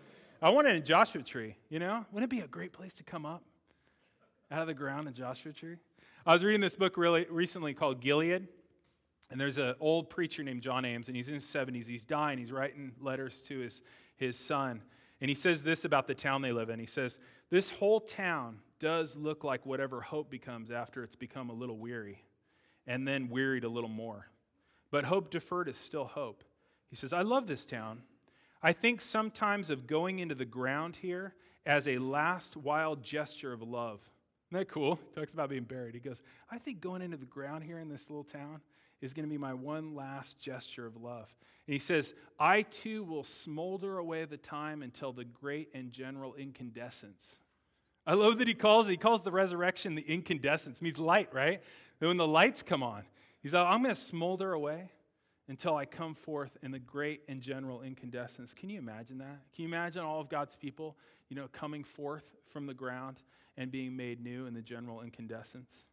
I want it in Joshua Tree, you know? Wouldn't it be a great place to come up out of the ground in Joshua Tree? I was reading this book really recently called Gilead, and there's an old preacher named John Ames, and he's in his seventies. He's dying. He's writing letters to his, his son, and he says this about the town they live in. He says, this whole town does look like whatever hope becomes after it's become a little weary. And then wearied a little more. But hope deferred is still hope. He says, I love this town. I think sometimes of going into the ground here as a last wild gesture of love. Isn't that cool? He talks about being buried. He goes, I think going into the ground here in this little town is going to be my one last gesture of love. And he says, I too will smolder away the time until the great and general incandescence. I love that he calls it. He calls the resurrection the incandescence. It means light, right? And when the lights come on, he's like, I'm going to smolder away until I come forth in the great and general incandescence. Can you imagine that? Can you imagine all of God's people, you know, coming forth from the ground and being made new in the general incandescence?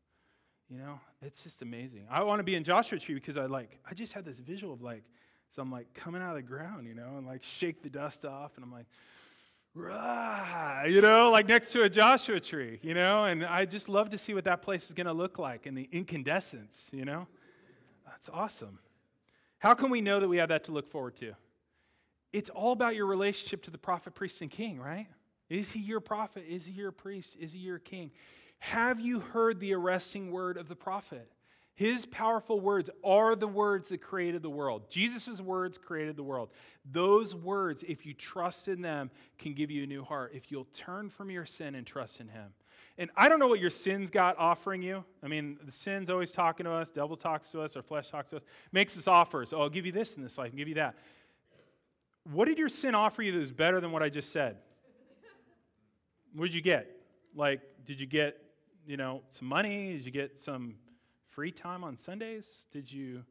You know, it's just amazing. I want to be in Joshua Tree because I like, I just had this visual of like, so I'm like coming out of the ground, you know, and like shake the dust off, and I'm like, rah, you know, like next to a Joshua tree, you know, and I just love to see what that place is going to look like in the incandescence, you know. That's awesome. How can we know that we have that to look forward to? It's all about your relationship to the prophet, priest, and king, right? Is he your prophet? Is he your priest? Is he your king? Have you heard the arresting word of the prophet? His powerful words are the words that created the world. Jesus' words created the world. Those words, if you trust in them, can give you a new heart. If you'll turn from your sin and trust in him. And I don't know what your sin's got offering you. I mean, the sin's always talking to us. Devil talks to us. Our flesh talks to us. Makes us offers. Oh, I'll give you this in this life and give you that. What did your sin offer you that was better than what I just said? What did you get? Like, did you get, you know, some money? Did you get some free time on Sundays? Did you,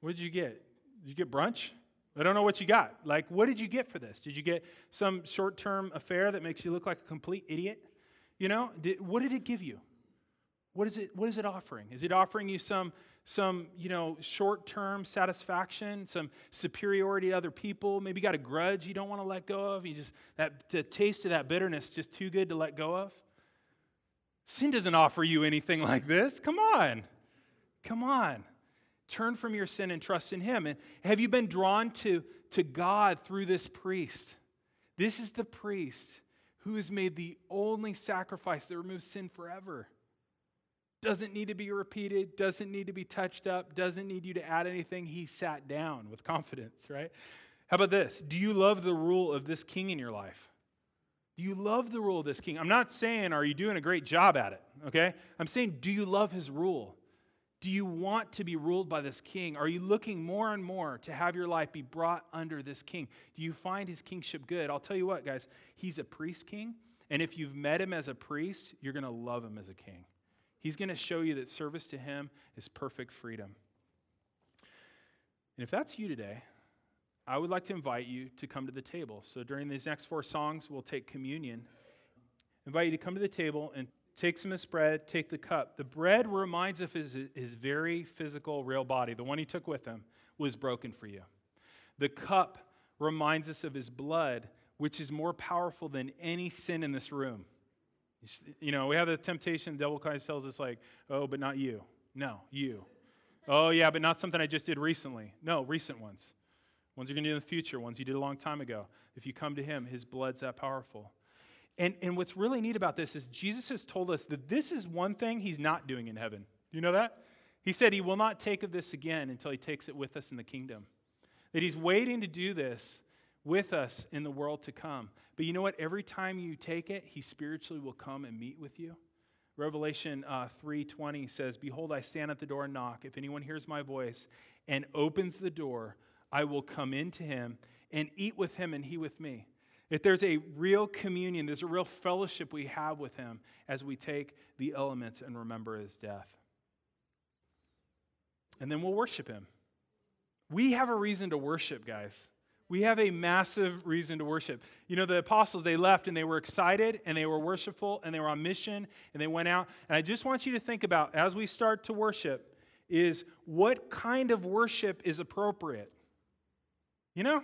what did you get? Did you get brunch? I don't know what you got. Like, what did you get for this? Did you get some short-term affair that makes you look like a complete idiot? You know, did, what did it give you? What is it, what is it offering? Is it offering you some, some, you know, short-term satisfaction, some superiority to other people? Maybe you got a grudge you don't want to let go of. You just, that the taste of that bitterness just too good to let go of. Sin doesn't offer you anything like this. Come on. Come on. Turn from your sin and trust in him. And have you been drawn to, to God through this priest? This is the priest who has made the only sacrifice that removes sin forever. Doesn't need to be repeated. Doesn't need to be touched up. Doesn't need you to add anything. He sat down with confidence, right? How about this? Do you love the rule of this king in your life? Do you love the rule of this king? I'm not saying, are you doing a great job at it, okay? I'm saying, do you love his rule? Do you want to be ruled by this king? Are you looking more and more to have your life be brought under this king? Do you find his kingship good? I'll tell you what, guys, he's a priest king, and if you've met him as a priest, you're going to love him as a king. He's going to show you that service to him is perfect freedom. And if that's you today, I would like to invite you to come to the table. So during these next four songs, we'll take communion. I invite you to come to the table and take some of this bread, take the cup. The bread reminds us of his, his very physical, real body. The one he took with him was broken for you. The cup reminds us of his blood, which is more powerful than any sin in this room. You know, we have the temptation, the devil kind of tells us like, oh, but not you. No, you. Oh, yeah, but not something I just did recently. No, recent ones. Ones you're going to do in the future, ones you did a long time ago. If you come to him, his blood's that powerful. And and what's really neat about this is Jesus has told us that this is one thing he's not doing in heaven. You know that? He said he will not take of this again until he takes it with us in the kingdom. That he's waiting to do this with us in the world to come. But you know what? Every time you take it, he spiritually will come and meet with you. Revelation uh, three twenty says, "Behold, I stand at the door and knock. If anyone hears my voice and opens the door, I will come into him and eat with him and he with me." If there's a real communion, there's a real fellowship we have with him as we take the elements and remember his death. And then we'll worship him. We have a reason to worship, guys. We have a massive reason to worship. You know, the apostles, they left and they were excited and they were worshipful and they were on mission and they went out. And I just want you to think about, as we start to worship, is what kind of worship is appropriate? You know?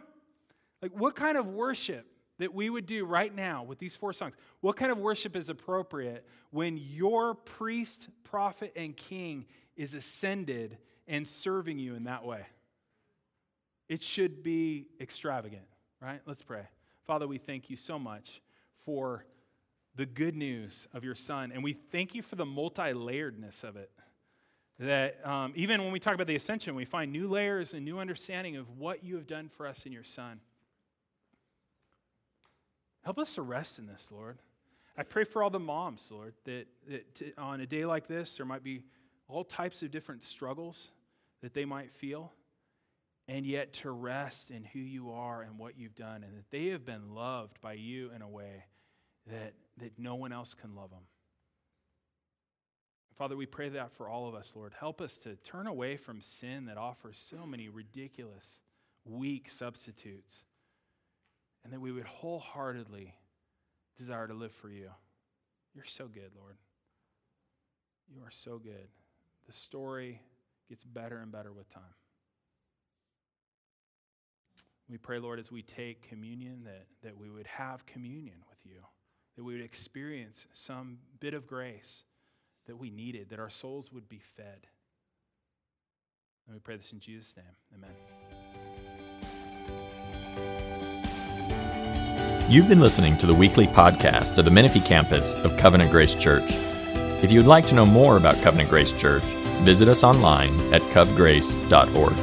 Like, what kind of worship that we would do right now with these four songs? What kind of worship is appropriate when your priest, prophet, and king is ascended and serving you in that way? It should be extravagant, right? Let's pray. Father, we thank you so much for the good news of your Son, and we thank you for the multi-layeredness of it. That um, even when we talk about the ascension, we find new layers and new understanding of what you have done for us in your Son. Help us to rest in this, Lord. I pray for all the moms, Lord, that, that to, on a day like this, there might be all types of different struggles that they might feel, and yet to rest in who you are and what you've done, and that they have been loved by you in a way that, that no one else can love them. Father, we pray that for all of us, Lord. Help us to turn away from sin that offers so many ridiculous, weak substitutes, and that we would wholeheartedly desire to live for you. You're so good, Lord. You are so good. The story gets better and better with time. We pray, Lord, as we take communion, that, that we would have communion with you, that we would experience some bit of grace that we needed, that our souls would be fed. And we pray this in Jesus' name. Amen. You've been listening to the weekly podcast of the Menifee campus of Covenant Grace Church. If you'd like to know more about Covenant Grace Church, visit us online at covgrace dot org.